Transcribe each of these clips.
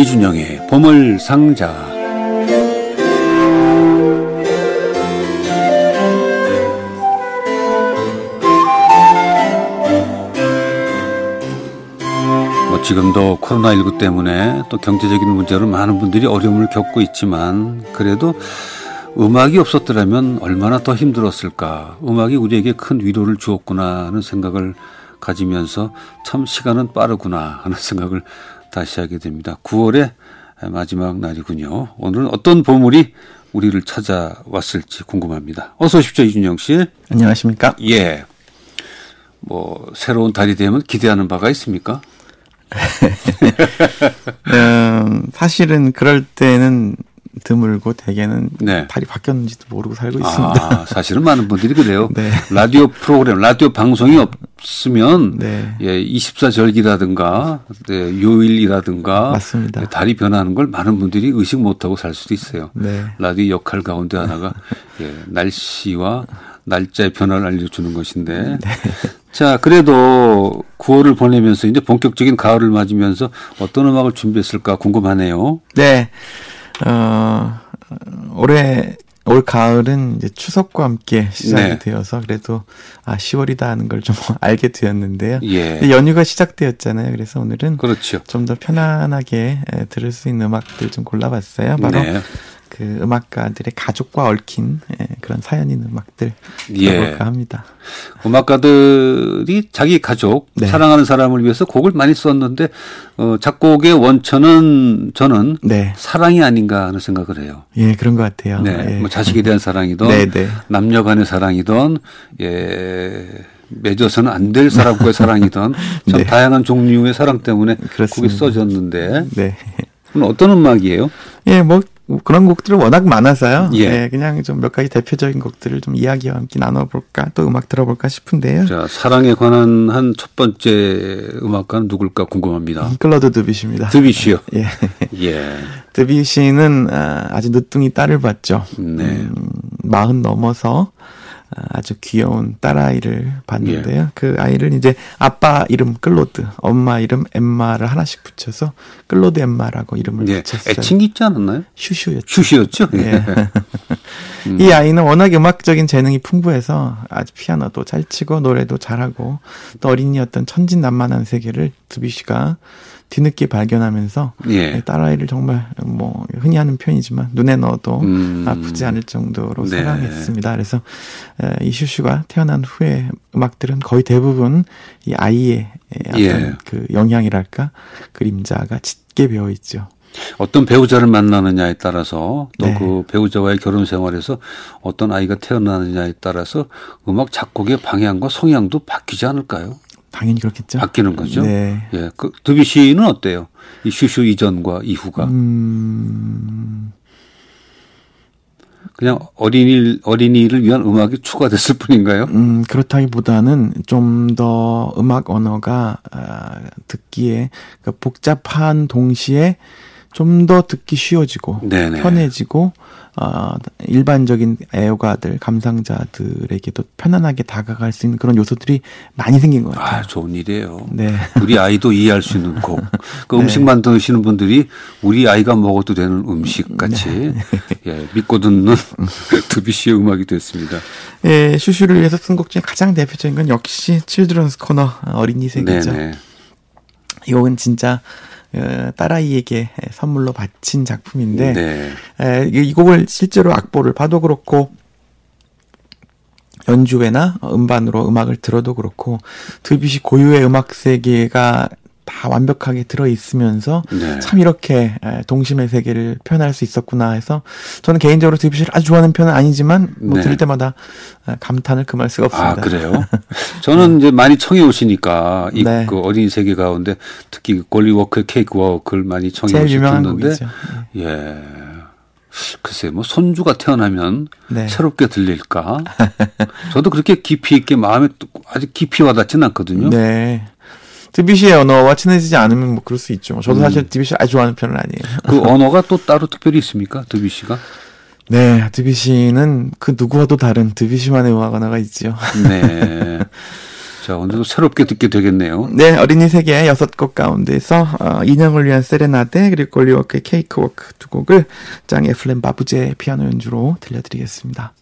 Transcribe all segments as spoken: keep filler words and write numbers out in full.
이준형의 보물상자. 뭐 지금도 코로나십구 때문에 또 경제적인 문제로 많은 분들이 어려움을 겪고 있지만, 그래도 음악이 없었더라면 얼마나 더 힘들었을까, 음악이 우리에게 큰 위로를 주었구나 하는 생각을 가지면서 참 시간은 빠르구나 하는 생각을 다시 하게 됩니다. 구월의 마지막 날이군요. 오늘은 어떤 보물이 우리를 찾아왔을지 궁금합니다. 어서 오십시오, 이준영 씨. 안녕하십니까? 예. 뭐 새로운 달이 되면 기대하는 바가 있습니까? 음, 사실은 그럴 때는 드물고 대개는 네. 달이 바뀌었는지도 모르고 살고 있습니다. 아, 사실은 많은 분들이 그래요. 네. 라디오 프로그램, 라디오 방송이 없으면 네. 예, 이십사절기라든가 네, 요일이라든가 맞습니다. 예, 달이 변하는 걸 많은 분들이 의식 못하고 살 수도 있어요. 네. 라디오 역할 가운데 하나가 예, 날씨와 날짜의 변화를 알려주는 것인데 네. 자, 그래도 구월을 보내면서 이제 본격적인 가을을 맞으면서 어떤 음악을 준비했을까 궁금하네요. 네. 어, 올해, 올 가을은 이제 추석과 함께 시작이 네. 되어서 그래도 아, 시월이다 하는 걸 좀 알게 되었는데요. 예. 연휴가 시작되었잖아요. 그래서 오늘은 그렇죠. 좀 더 편안하게 들을 수 있는 음악들 좀 골라봤어요. 바로 네. 그 음악가들의 가족과 얽힌 그런 사연 있는 음악들 들어볼까 예. 합니다. 음악가들이 자기 가족, 네. 사랑하는 사람을 위해서 곡을 많이 썼는데 어, 작곡의 원천은 저는 네. 사랑이 아닌가 하는 생각을 해요. 예, 그런 것 같아요. 네, 예. 뭐 자식에 대한 사랑이든 네, 네. 남녀 간의 사랑이든 예, 맺어서는 안 될 사람과의 사랑이든 참 네. 다양한 종류의 사랑 때문에 그렇습니다. 곡이 써졌는데 네. 그럼 어떤 음악이에요? 예, 뭐 그런 곡들은 워낙 많아서요. 예. 네, 그냥 좀 몇 가지 대표적인 곡들을 좀 이야기와 함께 나눠볼까, 또 음악 들어볼까 싶은데요. 자, 사랑에 관한 한 첫 번째 음악가는 누굴까 궁금합니다. 클로드 드뷔시입니다. 드뷔시요. 예. 예. 드뷔시는 아주 늦둥이 딸을 봤죠. 네. 음, 마흔 넘어서 아주 귀여운 딸아이를 봤는데요. 예. 그 아이를 이제 아빠 이름 클로드, 엄마 이름 엠마를 하나씩 붙여서 클로드 엠마라고 이름을 예. 붙였어요. 애칭이 있지 않았나요? 슈슈였죠. 슈슈였죠? 예. 음. 이 아이는 워낙 음악적인 재능이 풍부해서 아주 피아노도 잘 치고 노래도 잘하고 또 어린이였던 천진난만한 세계를 드뷔시가 뒤늦게 발견하면서 예. 딸아이를 정말 뭐 흔히 하는 표현이지만 눈에 넣어도 음. 아프지 않을 정도로 네. 사랑했습니다. 그래서 이 슈슈가 태어난 후에 음악들은 거의 대부분 이 아이의 어떤 예. 그 영향이랄까 그림자가 짙게 배어 있죠. 어떤 배우자를 만나느냐에 따라서 또 그 네. 배우자와의 결혼 생활에서 어떤 아이가 태어나느냐에 따라서 음악 작곡의 방향과 성향도 바뀌지 않을까요? 당연히 그렇겠죠. 바뀌는 거죠. 네. 예. 그 드뷔시는 어때요? 이 슈슈 이전과 이후가. 음. 그냥 어린이, 어린이를 위한 음악이 추가됐을 뿐인가요? 음, 그렇다기보다는 좀 더 음악 언어가 아, 듣기에 그러니까 복잡한 동시에 좀 더 듣기 쉬워지고 네네. 편해지고 어, 일반적인 애호가들, 감상자들에게도 편안하게 다가갈 수 있는 그런 요소들이 많이 생긴 것 같아요. 아, 좋은 일이에요. 네. 우리 아이도 이해할 수 있는 곡. 그 네. 음식 만드시는 분들이 우리 아이가 먹어도 되는 음식 같이 네. 예, 믿고 듣는 드뷔시의 음악이 됐습니다. 예, 슈슈를 위해서 쓴 곡 중에 가장 대표적인 건 역시 Children's Corner, 어린이 세계죠. 네네. 이 곡은 진짜 딸아이에게 선물로 바친 작품인데 네. 이 곡을 실제로 악보를 봐도 그렇고 연주회나 음반으로 음악을 들어도 그렇고 드뷔시 고유의 음악 세계가 다 완벽하게 들어있으면서 네. 참 이렇게 동심의 세계를 표현할 수 있었구나 해서 저는 개인적으로 드뷔시를 아주 좋아하는 편은 아니지만 뭐 네. 들을 때마다 감탄을 금할 수가 없습니다. 아, 그래요? 저는 네. 이제 많이 청해 오시니까 이 네. 그 어린이 세계 가운데 특히 골liwog's 케이크워크를 많이 청해 오셨는데 예. 글쎄, 뭐 손주가 태어나면 네. 새롭게 들릴까? 저도 그렇게 깊이 있게 마음에 아주 깊이 와닿지는 않거든요. 네. 드뷔시의 언어와 친해지지 않으면 뭐 그럴 수 있죠. 저도 음. 사실 드뷔시 아주 좋아하는 편은 아니에요. 그 언어가 또 따로 특별히 있습니까? 드뷔시가? 네, 드뷔시는 그 누구와도 다른 드뷔시만의 음악 언어가 있죠. 네. 자, 오늘도 새롭게 듣게 되겠네요. 네, 어린이 세계의 여섯 곡 가운데서 어, 인형을 위한 세레나데 그리고 골liwog's의 케이크워크 두 곡을 장 에플렘 바부제 피아노 연주로 들려드리겠습니다.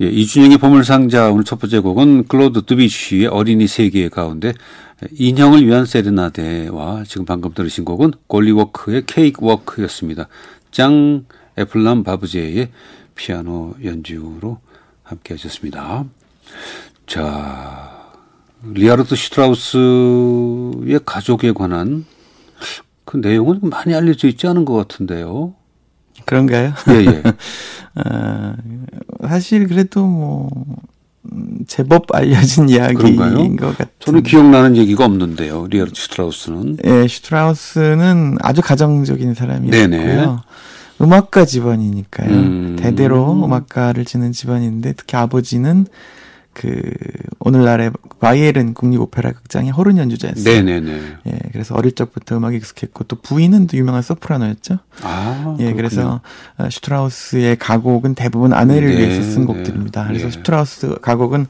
예, 이준형의 보물상자 오늘 첫 번째 곡은 클로드 드비쉬의 어린이 세계 가운데 인형을 위한 세레나데와 지금 방금 들으신 곡은 골liwog's의 케이크워크였습니다. 장 에플람 바부제의 피아노 연주로 함께 하셨습니다. 자, 리하르트 슈트라우스의 가족에 관한 그 내용은 많이 알려져 있지 않은 것 같은데요. 그런가요? 예, 예. 아, 사실 그래도 뭐 제법 알려진 이야기인 것 같아요. 저는 기억나는 얘기가 없는데요. 리하르트 슈트라우스는. 예, 슈트라우스는 아주 가정적인 사람이었고요. 음악가 집안이니까요. 음. 대대로 음악가를 지낸 집안인데 특히 아버지는 그 오늘날의 바이에른 국립오페라 극장의 호른 연주자였어요. 네네네. 예, 그래서 어릴 적부터 음악에 익숙했고 또 부인은 또 유명한 소프라노였죠. 아, 예, 그렇군요. 그래서 슈트라우스의 가곡은 대부분 아내를 네, 위해서 쓴 곡들입니다. 그래서 네. 슈트라우스 가곡은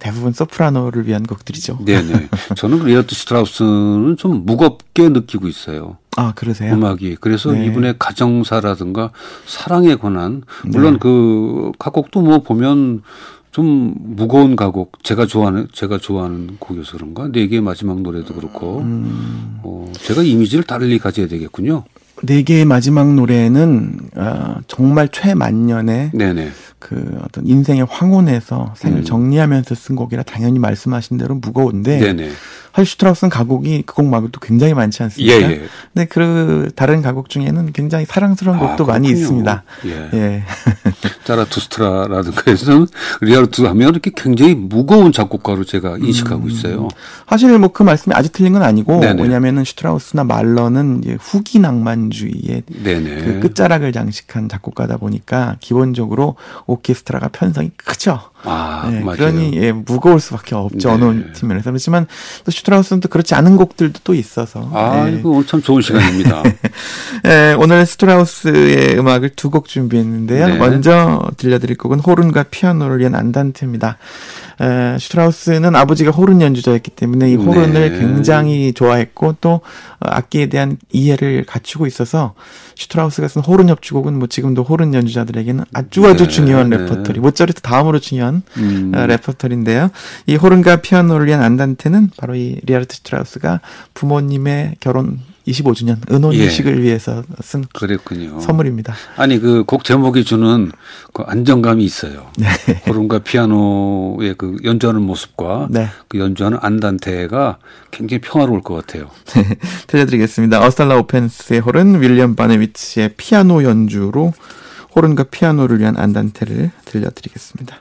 대부분 소프라노를 위한 곡들이죠. 네네. 저는 리하르트 슈트라우스는 좀 무겁게 느끼고 있어요. 아, 그러세요? 음악이. 그래서 네. 이분의 가정사라든가 사랑에 관한 물론 네. 그 가곡도 뭐 보면. 좀 무거운 가곡, 제가 좋아하는, 제가 좋아하는 곡이어서 그런가? 네 개의 마지막 노래도 그렇고, 음. 어, 제가 이미지를 달리 가져야 되겠군요. 네 개의 마지막 노래는, 어, 정말 최만년의, 네네. 그 어떤 인생의 황혼에서 생을 음. 정리하면서 쓴 곡이라 당연히 말씀하신 대로 무거운데, 네네. 사실 슈트라우스는 가곡이 그 곡 말고도 굉장히 많지 않습니까? 예, 예. 근데 그 다른 가곡 중에는 굉장히 사랑스러운 아, 곡도 그렇군요. 많이 있습니다. 예. 예. 자라투스트라라든가 해서 리하르트 하면 이렇게 굉장히 무거운 작곡가로 제가 인식하고 있어요. 음, 사실 뭐 그 말씀이 아주 틀린 건 아니고 왜냐하면은 슈트라우스나 말러는 이제 후기 낭만주의의 그 끝자락을 장식한 작곡가다 보니까 기본적으로 오케스트라가 편성이 크죠. 아, 네, 맞아요. 그러니 예, 무거울 수밖에 없죠. 네. 어느 팀에서 그렇지만 또 슈트라우스는 또 그렇지 않은 곡들도 또 있어서. 아, 예. 이거 참 좋은 시간입니다. 예, 오늘 슈트라우스의 음악을 두 곡 준비했는데요. 네. 먼저 들려드릴 곡은 호른과 피아노를 위한 안단테입니다. 에, 슈트라우스는 아버지가 호른 연주자였기 때문에 이 호른을 네. 굉장히 좋아했고 또 악기에 대한 이해를 갖추고 있어서 슈트라우스가 쓴 호른 협주곡은 뭐 지금도 호른 연주자들에게는 아주 아주 네. 중요한 네. 레퍼토리, 모차르트 다음으로 중요한 음. 레퍼토리인데요. 이 호른과 피아노를 위한 안단테는 바로 이 리하르트 슈트라우스가 부모님의 결혼 이십오 주년 은혼의식을 예. 위해서 쓴 그랬군요. 선물입니다. 아니 그 곡 제목이 주는 그 안정감이 있어요. 네. 호른과 피아노의 그 연주하는 모습과 네. 그 연주하는 안단테가 굉장히 평화로울 것 같아요. 네. 들려드리겠습니다. 어스탈라 오펜스의 호른, 윌리엄 바네위치의 피아노 연주로 호른과 피아노를 위한 안단테를 들려드리겠습니다.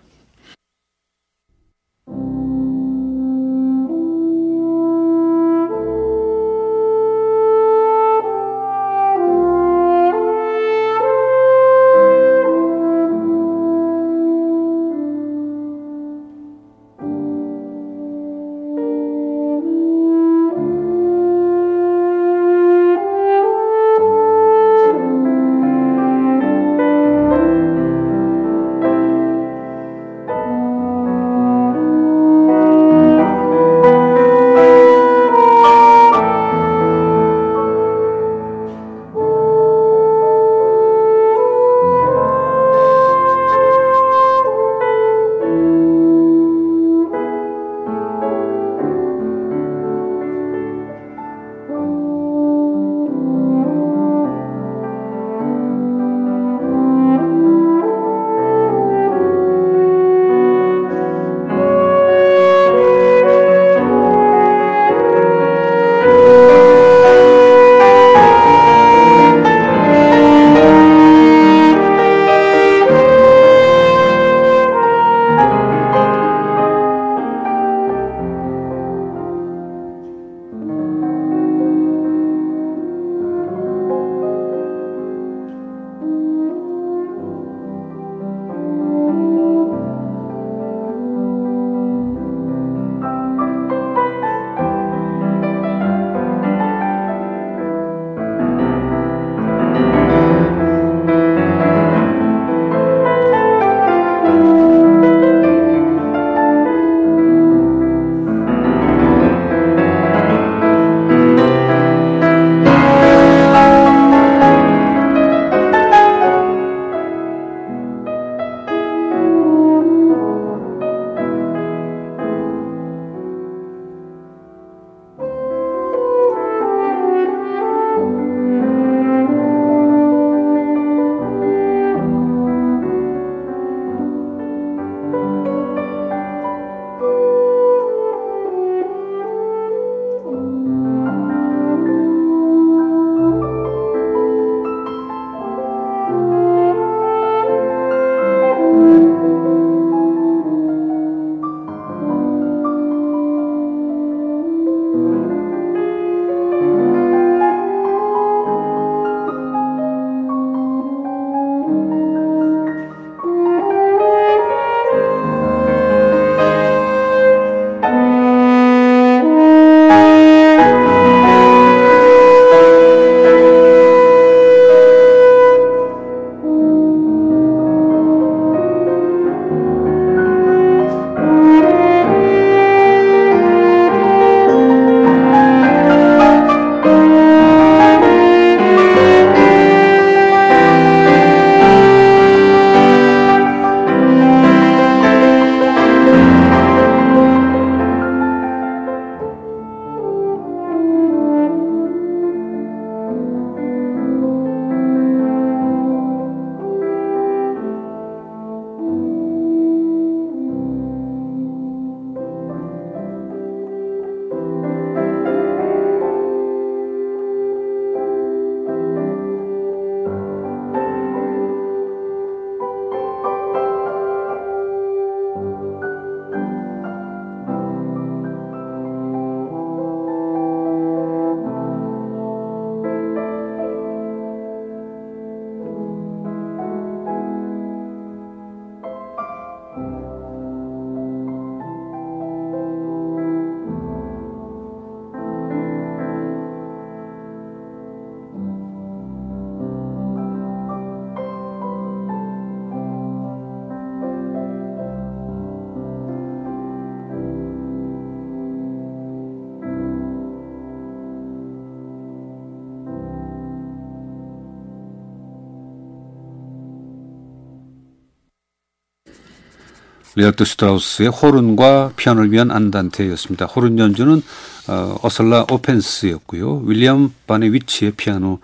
리하르트 스트라우스의 호른과 피아노를 위한 안단테였습니다. 호른 연주는 어, 어슬라 오펜스였고요. 윌리엄 바네위치의 피아노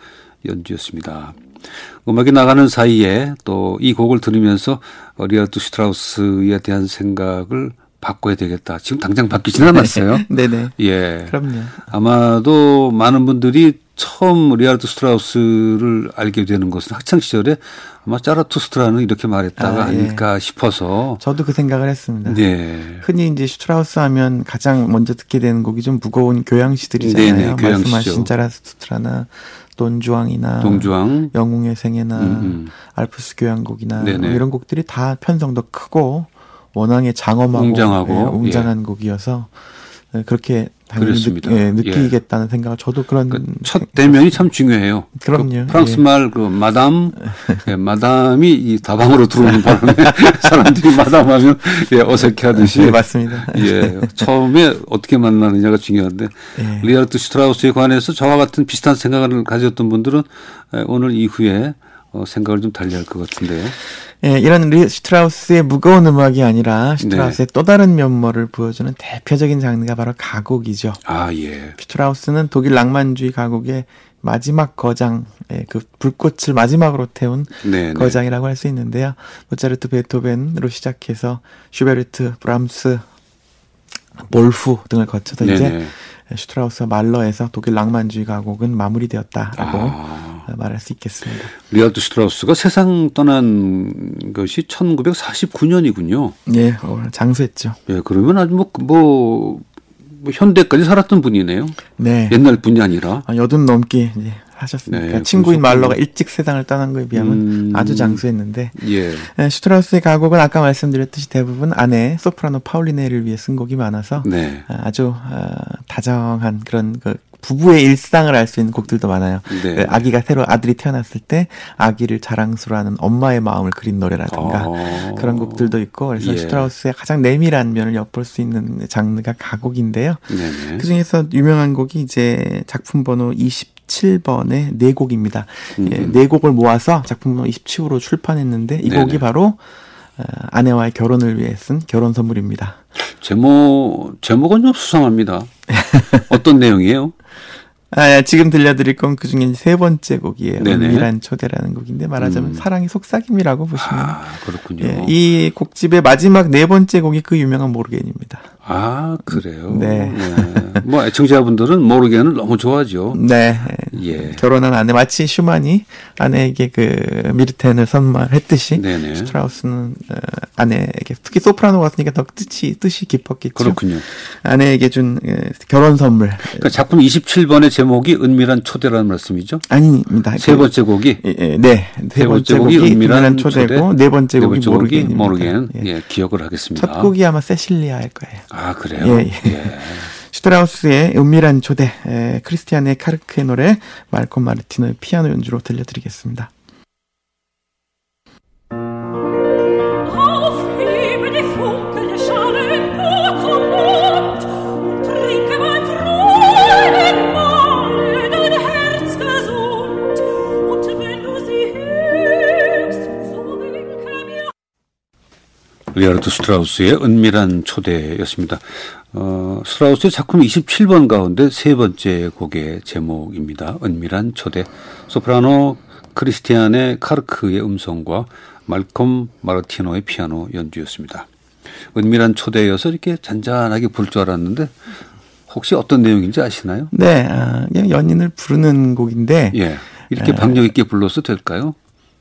연주였습니다. 음악이 나가는 사이에 또 이 곡을 들으면서 리하르트 스트라우스에 대한 생각을 바꿔야 되겠다. 지금 당장 바뀌지는 않았어요. 네네. 예. 그럼요. 아마도 많은 분들이 처음 리하르트 스트라우스를 알게 되는 것은 학창 시절에 아마 짜라투스트라는 이렇게 말했다가 아, 예. 아닐까 싶어서 저도 그 생각을 했습니다. 네. 흔히 이제 슈트라우스 하면 가장 먼저 듣게 되는 곡이 좀 무거운 교향시들이잖아요. 네네, 교향시죠. 말씀하신 짜라투스트라나 돈주왕이나 동주왕. 영웅의 생애나 음음. 알프스 교향곡이나 네네. 이런 곡들이 다 편성도 크고 원앙의 장엄하고 웅장하고 예, 웅장한 예. 곡이어서 그렇게 당연히 느, 예, 느끼겠다는 예. 생각을 저도 그런 그러니까 첫 대면이 참 중요해요. 그럼요. 그 프랑스 예. 말 그 마담 예, 마담이 이 다방으로 들어오는 바람에 사람들이 마담하면 예, 어색해하듯이 예, 맞습니다. 예, 처음에 어떻게 만나느냐가 중요한데 예. 리하르트 스트라우스에 관해서 저와 같은 비슷한 생각을 가졌던 분들은 오늘 이후에 생각을 좀 달리 할 것 같은데요. 예, 이런 리 스트라우스의 무거운 음악이 아니라 스트라우스의 네. 또 다른 면모를 보여주는 대표적인 장르가 바로 가곡이죠. 아, 예. 스트라우스는 독일 낭만주의 가곡의 마지막 거장, 예, 그 불꽃을 마지막으로 태운 네네. 거장이라고 할 수 있는데요. 모차르트, 베토벤으로 시작해서 슈베르트, 브람스, 볼프 등을 거쳐서 네네. 이제 슈트라우스와 말러에서 독일 낭만주의 가곡은 마무리되었다라고 아. 말할 수 있겠습니다. 리하르트 슈트라우스가 세상 떠난 것이 천구백사십구 년이군요. 예, 장수했죠. 예, 그러면 아주 뭐, 뭐, 뭐 현대까지 살았던 분이네요. 네, 옛날 분이 아니라 여든 넘게 예, 하셨습니다. 네, 친구인 말러가 일찍 세상을 떠난 거에 비하면 음. 아주 장수했는데 예. 예, 슈트라우스의 가곡은 아까 말씀드렸듯이 대부분 아내 소프라노 파울리네를 위해 쓴 곡이 많아서 네. 아주 어, 다정한 그런 그 부부의 일상을 알 수 있는 곡들도 많아요. 네. 아기가 새로 아들이 태어났을 때 아기를 자랑스러워하는 엄마의 마음을 그린 노래라든가 어. 그런 곡들도 있고 그래서 예. 슈트라우스의 가장 내밀한 면을 엿볼 수 있는 장르가 가곡인데요. 네네. 그중에서 유명한 곡이 이제 작품 번호 이십칠 번의 네 곡입니다. 예, 네 곡을 모아서 작품 번호 이십칠 호로 출판했는데 이 네네. 곡이 바로 아내와의 결혼을 위해 쓴 결혼 선물입니다. 제목, 제목은 좀 수상합니다. 어떤 내용이에요? 아, 지금 들려드릴 건 그중에 세 번째 곡이에요. 네네. 은밀한 초대라는 곡인데 말하자면 음. 사랑의 속삭임이라고 보시면 아, 그렇군요. 예, 이 곡집의 마지막 네 번째 곡이 그 유명한 모르겐입니다. 아, 그래요? 네. 네. 뭐 애청자분들은 모르겐을 너무 좋아하죠. 네. 예. 결혼한 아내 마치 슈만이 아내에게 그 미르텐을 선물했듯이 네네. 슈트라우스는 아내에게 특히 소프라노가 왔으니까 더 뜻이 뜻이 깊었겠죠. 그렇군요. 아내에게 준 결혼 선물. 그러니까 작품 이십칠 번의 제목이 은밀한 초대라는 말씀이죠? 아닙니다. 세 번째 곡이 네. 네. 세 번째 곡이 은밀한 초대고 초대. 네 번째 곡이 네 모르겐. 모르겐. 예. 예, 기억을 하겠습니다. 첫 곡이 아마 세실리아일 거예요. 아, 그래요? 예, 예. 예. 슈트라우스의 은밀한 초대, 에, 크리스티안의 카르크의 노래, 말콤 마르티노의 피아노 연주로 들려드리겠습니다. 리하르트 스트라우스의 은밀한 초대였습니다. 어, 스트라우스의 작품 이십칠 번 가운데 세 번째 곡의 제목입니다. 은밀한 초대. 소프라노 크리스티안의 카르크의 음성과 말콤 마르티노의 피아노 연주였습니다. 은밀한 초대여서 이렇게 잔잔하게 부를 줄 알았는데 혹시 어떤 내용인지 아시나요? 네, 아, 그냥 연인을 부르는 곡인데 예, 이렇게 아, 박력 있게 불러서 될까요?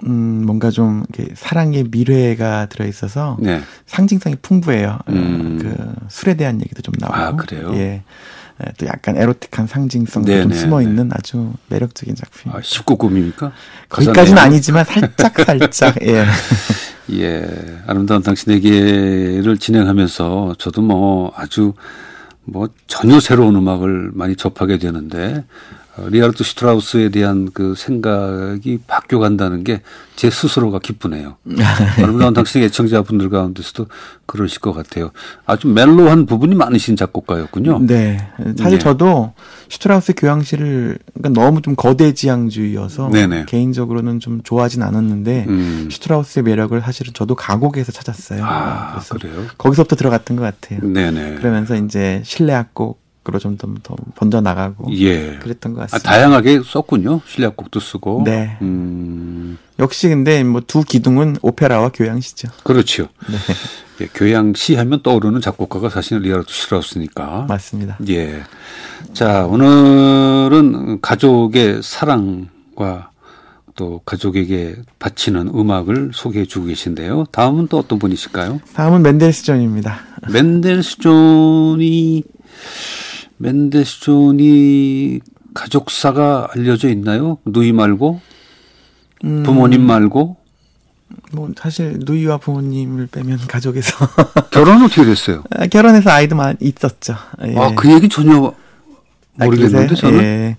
음, 뭔가 좀, 이렇게 사랑의 미래가 들어있어서, 네. 상징성이 풍부해요. 음. 그, 술에 대한 얘기도 좀 나오고. 아, 그래요? 예. 또 약간 에로틱한 상징성도 네네, 좀 숨어있는 네네. 아주 매력적인 작품입니다. 아, 십구 금입니까? 거기까지는 아니지만, 살짝살짝, 예. 예. 아름다운 당신에게를 진행하면서, 저도 뭐, 아주, 뭐, 전혀 새로운 음악을 많이 접하게 되는데, 리하르트 슈트라우스에 대한 그 생각이 바뀌어간다는 게 제 스스로가 기쁘네요. 아름다운 당신 애청자분들 가운데서도 그러실 것 같아요. 아주 멜로한 부분이 많으신 작곡가였군요. 네. 사실 네. 저도 슈트라우스 교향시를 그러니까 너무 좀 거대지향주의여서 네네. 개인적으로는 좀 좋아하진 않았는데 음. 슈트라우스의 매력을 사실은 저도 가곡에서 찾았어요. 아, 그래서 그래요? 거기서부터 들어갔던 것 같아요. 네네. 그러면서 이제 실내악곡 그로 좀 더 번져 나가고 예. 그랬던 것 같습니다. 아, 다양하게 썼군요. 실내악곡도 쓰고. 네. 음. 역시 근데 뭐 두 기둥은 오페라와 교향시죠. 그렇죠. 네. 예, 교향시 하면 떠오르는 작곡가가 사실 리하르트 슈트라우스니까. 맞습니다. 예. 자, 오늘은 가족의 사랑과 또 가족에게 바치는 음악을 소개해 주고 계신데요. 다음은 또 어떤 분이실까요? 다음은 맨델스존입니다. 맨델스존이 맨델스존이 가족사가 알려져 있나요? 누이 말고 부모님 음, 말고 뭐 사실 누이와 부모님을 빼면 가족에서 결혼은 어떻게 됐어요? 결혼해서 아이도만 있었죠. 예. 아, 그 얘기 전혀 모르겠는데 저는. 예.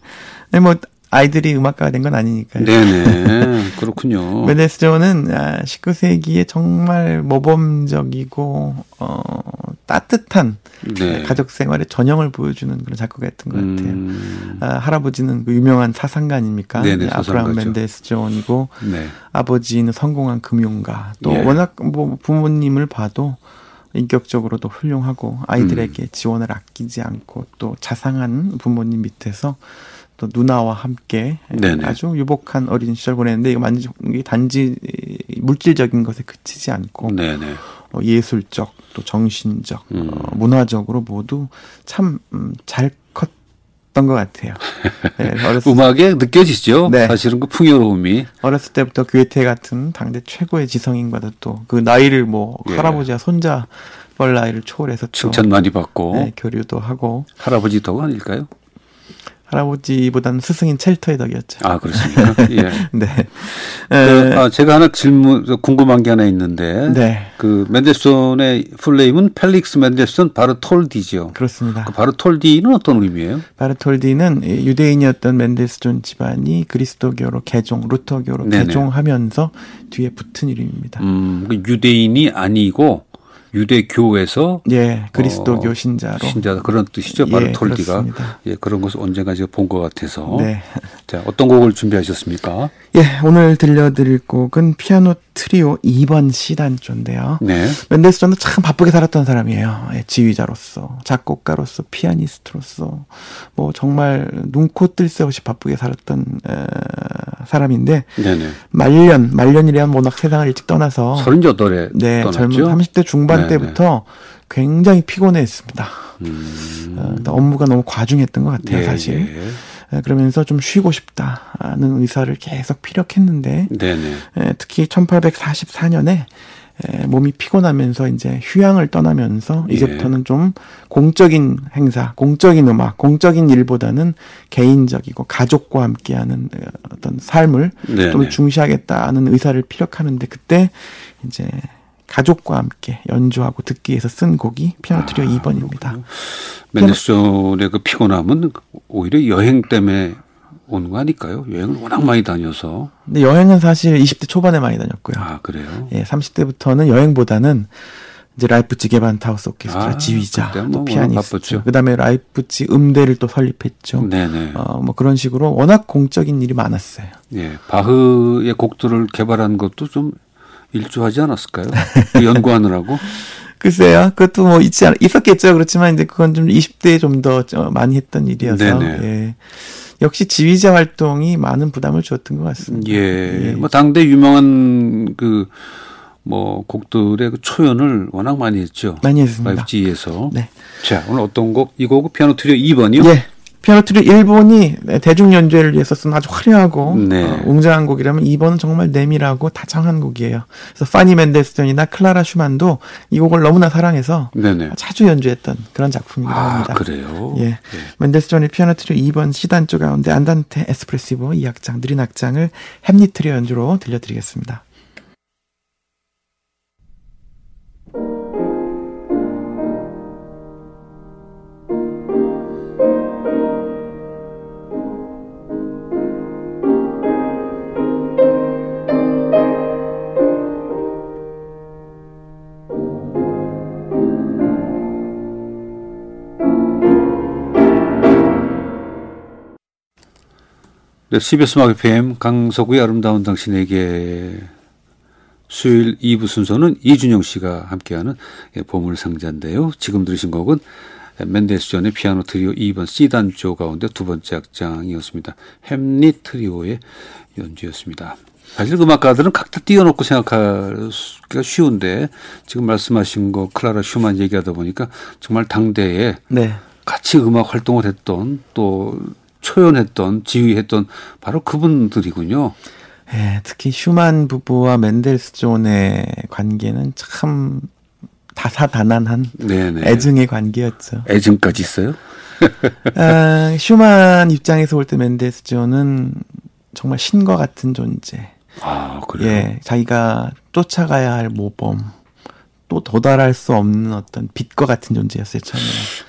네, 뭐 아이들이 음악가가 된 건 아니니까요. 네네. 그렇군요. 맨델스존은 십구 세기에 정말 모범적이고 어, 따뜻한 네. 가족 생활의 전형을 보여주는 그런 작곡이었던 것 같아요. 음. 아, 할아버지는 그 유명한 사상가 아닙니까? 네네, 아브라함 맨델스존이고 네. 아버지는 성공한 금융가. 또 예. 워낙 뭐 부모님을 봐도 인격적으로도 훌륭하고 아이들에게 음. 지원을 아끼지 않고 또 자상한 부모님 밑에서 또 누나와 함께 네네. 아주 유복한 어린 시절 보냈는데 이거 단지 물질적인 것에 그치지 않고 네네. 어, 예술적 또 정신적 음. 어, 문화적으로 모두 참 잘 컸던 것 같아요. 네, 음악에 느껴지죠. 네. 사실은 그 풍요로움이 어렸을 때부터 괴테 같은 당대 최고의 지성인과도 또 그 나이를 뭐 예. 할아버지와 손자 벌 나이를 초월해서 칭찬 많이 받고 네, 교류도 하고 할아버지 덕 아닐까요? 할아버지보다는 스승인 첼터의 덕이었죠. 아, 그렇습니까? 예. 네. 네. 아, 제가 하나 질문, 궁금한 게 하나 있는데. 네. 그, 맨델스존의 풀네임은 펠릭스 맨델스존 바르톨디죠. 그렇습니다. 그 바르톨디는 어떤 의미예요? 바르톨디는 유대인이었던 맨델스존 집안이 그리스도교로 개종, 루터교로 네네. 개종하면서 뒤에 붙은 이름입니다. 음, 그 유대인이 아니고, 유대교에서 예 그리스도교 어, 신자로 신자 그런 뜻이죠. 바르톨디가 예, 예 그런 것을 언젠가 제가 본 것 같아서 네. 자 어떤 곡을 준비하셨습니까? 예 오늘 들려드릴 곡은 피아노 트리오 이 번 시단조인데요. 네 맨델스존은 참 바쁘게 살았던 사람이에요. 예, 지휘자로서 작곡가로서 피아니스트로서 뭐 정말 눈코 뜰 새 없이 바쁘게 살았던 에, 사람인데 네네. 말년 말년이란 워낙 세상을 일찍 떠나서 서른여덟에 네 떠났죠? 젊은 삼십 대 중반 네. 때부터 네. 굉장히 피곤했습니다. 음. 어, 업무가 너무 과중했던 것 같아요, 예, 사실. 예. 그러면서 좀 쉬고 싶다는 의사를 계속 피력했는데, 예, 특히 천팔백사십사 년에 예, 몸이 피곤하면서 이제 휴양을 떠나면서 이제부터는 예. 좀 공적인 행사, 공적인 음악, 공적인 일보다는 개인적이고 가족과 함께하는 어떤 삶을 네네. 좀 중시하겠다는 의사를 피력하는데 그때 이제. 가족과 함께 연주하고 듣기 위해서 쓴 곡이 피아노 트리오 아, 이 번입니다. 맨델스존의 그 피곤함은 오히려 여행 때문에 온 거 아닐까요? 여행을 워낙 많이 다녀서. 근데 여행은 사실 이십 대 초반에 많이 다녔고요. 아, 그래요? 예, 삼십 대부터는 여행보다는 이제 라이프치 게반트하우스 오케스트라 아, 지휘자, 뭐 또 피아니스트, 그다음에 라이프치 음대를 또 설립했죠. 네네. 어, 뭐 그런 식으로 워낙 공적인 일이 많았어요. 예, 바흐의 곡들을 개발한 것도 좀 일조하지 않았을까요? 연구하느라고? 글쎄요. 그것도 뭐 있지 않, 있었겠죠. 그렇지만 이제 그건 좀 이십 대에 좀 더 많이 했던 일이어서. 예. 역시 지휘자 활동이 많은 부담을 주었던 것 같습니다. 예. 예. 뭐 당대 유명한 그 뭐 곡들의 그 초연을 워낙 많이 했죠. 많이 했습니다. 에프지에서. 네. 자, 오늘 어떤 곡? 이 곡은 피아노 트리오 이 번이요? 예. 피아노 트리오 일 번이 대중 연주회를 위해서 쓴 아주 화려하고 네. 어, 웅장한 곡이라면 이 번은 정말 내밀하고 다정한 곡이에요. 그래서 파니 맨델스존이나 클라라 슈만도 이 곡을 너무나 사랑해서 네네. 자주 연주했던 그런 작품이라고 아, 합니다. 그래요? 예. 네. 맨델스존의 피아노 트리오 이 번 시단조 가운데 안단테 에스프레시보 이 악장 느린 악장을 햄릿 트리오 연주로 들려드리겠습니다. 네, 씨비에스 음악에프엠 강서구의 아름다운 당신에게 수요일 이 부 순서는 이준형 씨가 함께하는 보물상자인데요. 지금 들으신 곡은 멘델스존의 피아노 트리오 이 번 C단조 가운데 두 번째 악장이었습니다. 햄릿 트리오의 연주였습니다. 사실 음악가들은 각자 띄워놓고 생각하기가 쉬운데 지금 말씀하신 거 클라라 슈만 얘기하다 보니까 정말 당대에 네. 같이 음악 활동을 했던 또 초연했던 지휘했던 바로 그분들이군요. 예, 특히 슈만 부부와 멘델스존의 관계는 참 다사다난한 네네. 애증의 관계였죠. 애증까지 있어요? 아, 슈만 입장에서 볼 때 멘델스존은 정말 신과 같은 존재. 아, 그래요? 예, 자기가 쫓아가야 할 모범, 또 도달할 수 없는 어떤 빛과 같은 존재였어요, 처음에.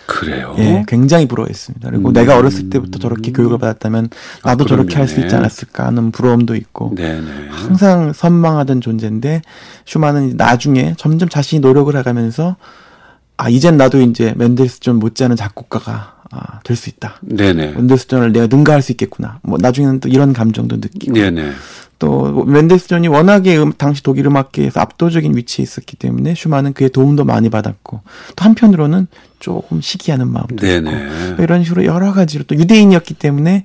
그래요? 예, 굉장히 부러워했습니다. 그리고 음. 내가 어렸을 때부터 저렇게 교육을 받았다면 나도 아, 저렇게 할 수 있지 않았을까 하는 부러움도 있고 네네. 항상 선망하던 존재인데 슈만은 나중에 점점 자신이 노력을 해가면서 아, 이젠 나도 이제 멘델스존 못지않은 작곡가가 아, 될 수 있다. 네네. 멘델스존을 내가 능가할 수 있겠구나. 뭐 나중에는 또 이런 감정도 느끼고. 네네. 또 멘델스존이 워낙에 음, 당시 독일 음악계에서 압도적인 위치에 있었기 때문에 슈만은 그의 도움도 많이 받았고 또 한편으로는 조금 시기하는 마음도 네네. 있고 이런 식으로 여러 가지로 또 유대인이었기 때문에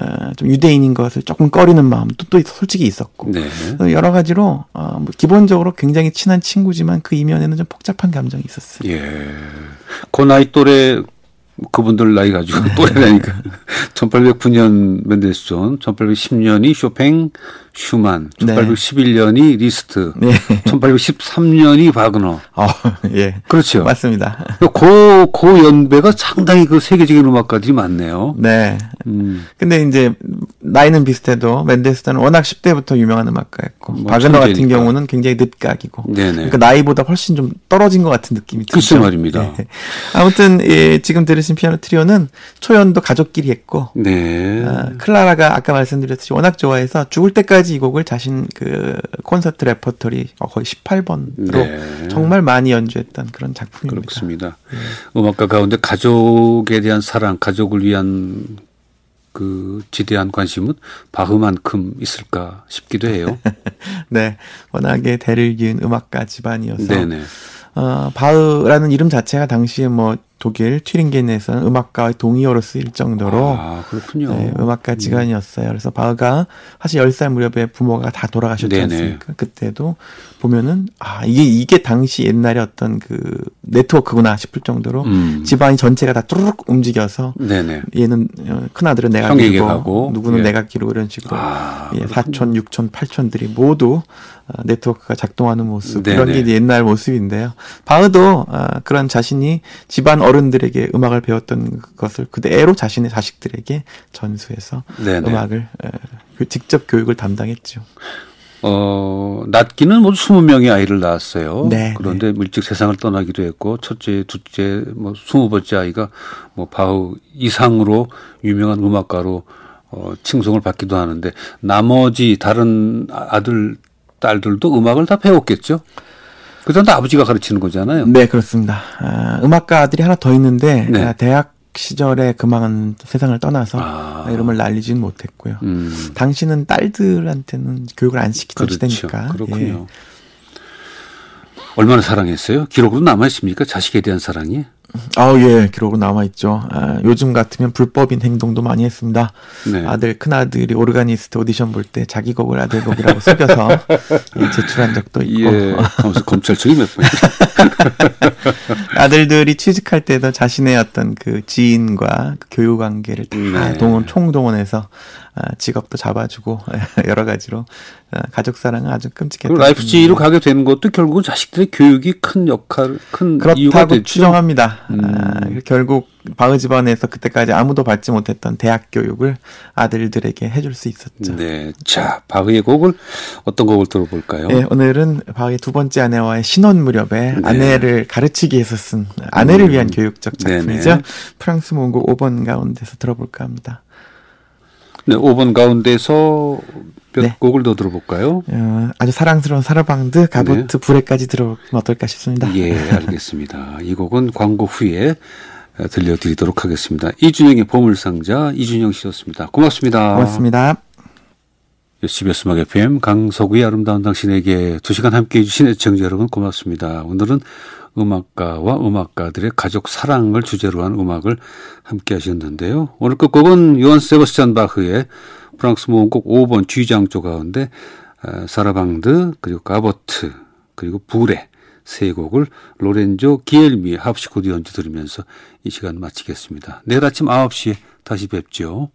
어, 좀 유대인인 것을 조금 꺼리는 마음도 또 솔직히 있었고 네. 여러 가지로 어, 뭐 기본적으로 굉장히 친한 친구지만 그 이면에는 좀 복잡한 감정이 있었어요. 예. 그 나이 또래 그분들 나이 가지고 또래라니까. 천팔백구 년 멘델스존, 천팔백십 년이 쇼팽, 슈만, 천팔백십일 년이 네. 리스트, 네. 천팔백십삼 년이 바그너. 어, 예. 그렇죠. 맞습니다. 고, 고 연배가 상당히 그 세계적인 음악가들이 많네요. 네. 음. 근데 이제 나이는 비슷해도 멘델스존은 워낙 십 대부터 유명한 음악가였고, 뭐, 바그너 천재니까. 같은 경우는 굉장히 늦각이고, 네네. 그러니까 나이보다 훨씬 좀 떨어진 것 같은 느낌이 들죠. 글쎄 말입니다. 네. 아무튼, 예, 지금 들으신 피아노 트리오는 초연도 가족끼리 했고, 네. 아, 클라라가 아까 말씀드렸듯이 워낙 좋아해서 죽을 때까지 이 곡을 자신 그 콘서트 레퍼토리 거의 십팔 번으로 네. 정말 많이 연주했던 그런 작품입니다. 그렇습니다. 네. 음악가 가운데 가족에 대한 사랑, 가족을 위한 그 지대한 관심은 바흐만큼 있을까 싶기도 해요. 네, 워낙에 대를 이은 음악가 집안이어서 네네. 어, 바흐라는 이름 자체가 당시에 뭐 독일 튜링겐에서는 음악가의 동의어로 쓰일 정도로 아, 그렇군요. 네, 음악가 집안이었어요. 그래서 바흐가 사실 열 살 무렵에 부모가 다 돌아가셨지 네네. 않습니까? 그때도 보면은 아 이게 이게 당시 옛날에 어떤 그 네트워크구나 싶을 정도로 음. 집안이 전체가 다 뚜루룩 움직여서 네네. 얘는 큰 아들은 내가 기르고 누구는 예. 내가 기르고 이런 식으로 아, 예, 사촌, 육촌, 팔촌들이 모두 네트워크가 작동하는 모습 네네. 그런 게 옛날 모습인데요. 바흐도 아, 그런 자신이 집안 어른들에게 음악을 배웠던 것을 그대로 자신의 자식들에게 전수해서 네네. 음악을 직접 교육을 담당했죠. 어, 낳기는 모두 스무 명의 아이를 낳았어요. 네, 그런데 네. 일찍 세상을 떠나기도 했고 첫째, 둘째, 뭐 스무 번째 아이가 뭐 바흐 이상으로 유명한 음악가로 어, 칭송을 받기도 하는데 나머지 다른 아들, 딸들도 음악을 다 배웠겠죠? 그다음에 아버지가 가르치는 거잖아요. 네, 그렇습니다. 아, 음악가 아들이 하나 더 있는데 네. 대학 시절에 그만 세상을 떠나서 아. 이름을 날리지는 못했고요. 음. 당시는 딸들한테는 교육을 안 시키던 그렇죠. 시대니까. 그렇군요. 예. 얼마나 사랑했어요? 기록으로 남아있습니까? 자식에 대한 사랑이? 아, 예, 기록으로 남아있죠. 아, 요즘 같으면 불법인 행동도 많이 했습니다. 네. 아들, 큰아들이 오르가니스트 오디션 볼 때 자기 곡을 아들 곡이라고 속여서 예, 제출한 적도 있고. 예, 검찰청이 몇 번. 아들들이 취직할 때도 자신의 어떤 그 지인과 그 교육 관계를 다 네. 동원, 총동원해서 직업도 잡아주고 여러 가지로 가족 사랑은 아주 끔찍했던. 라이프치히로 가게 되는 것도 결국은 자식들의 교육이 큰 역할, 큰 이유가 됐죠. 추정합니다. 음. 아, 결국 바흐 집안에서 그때까지 아무도 받지 못했던 대학 교육을 아들들에게 해줄 수 있었죠. 네, 자 바흐의 곡을 어떤 곡을 들어볼까요? 네, 오늘은 바흐의 두 번째 아내와의 신혼 무렵에 네. 아내를 가르치기 위해서 쓴 아내를 위한 음. 교육적 작품이죠. 네네. 프랑스 모음곡 오 번 가운데서 들어볼까 합니다. 네, 오 번 가운데서 몇 네. 곡을 더 들어볼까요? 어, 아주 사랑스러운 사라방드, 가보트, 네. 부레까지 들어보면 어떨까 싶습니다. 예, 알겠습니다. 이 곡은 광고 후에 들려드리도록 하겠습니다. 이준형의 보물상자, 이준형 씨였습니다. 고맙습니다. 고맙습니다. 씨비에스 음악에프엠 강서구의 아름다운 당신에게 두 시간 함께해 주신 애청자 여러분 고맙습니다. 오늘은 음악가와 음악가들의 가족 사랑을 주제로 한 음악을 함께 하셨는데요. 오늘 끝곡은 요한 세바스찬 바흐의 프랑스 모음곡 오 번 G장조 가운데 사라방드 그리고 가보트 그리고 부레 세 곡을 로렌조 기엘미의 합시코드 연주 들으면서 이 시간 마치겠습니다. 내일 아침 아홉 시에 다시 뵙죠.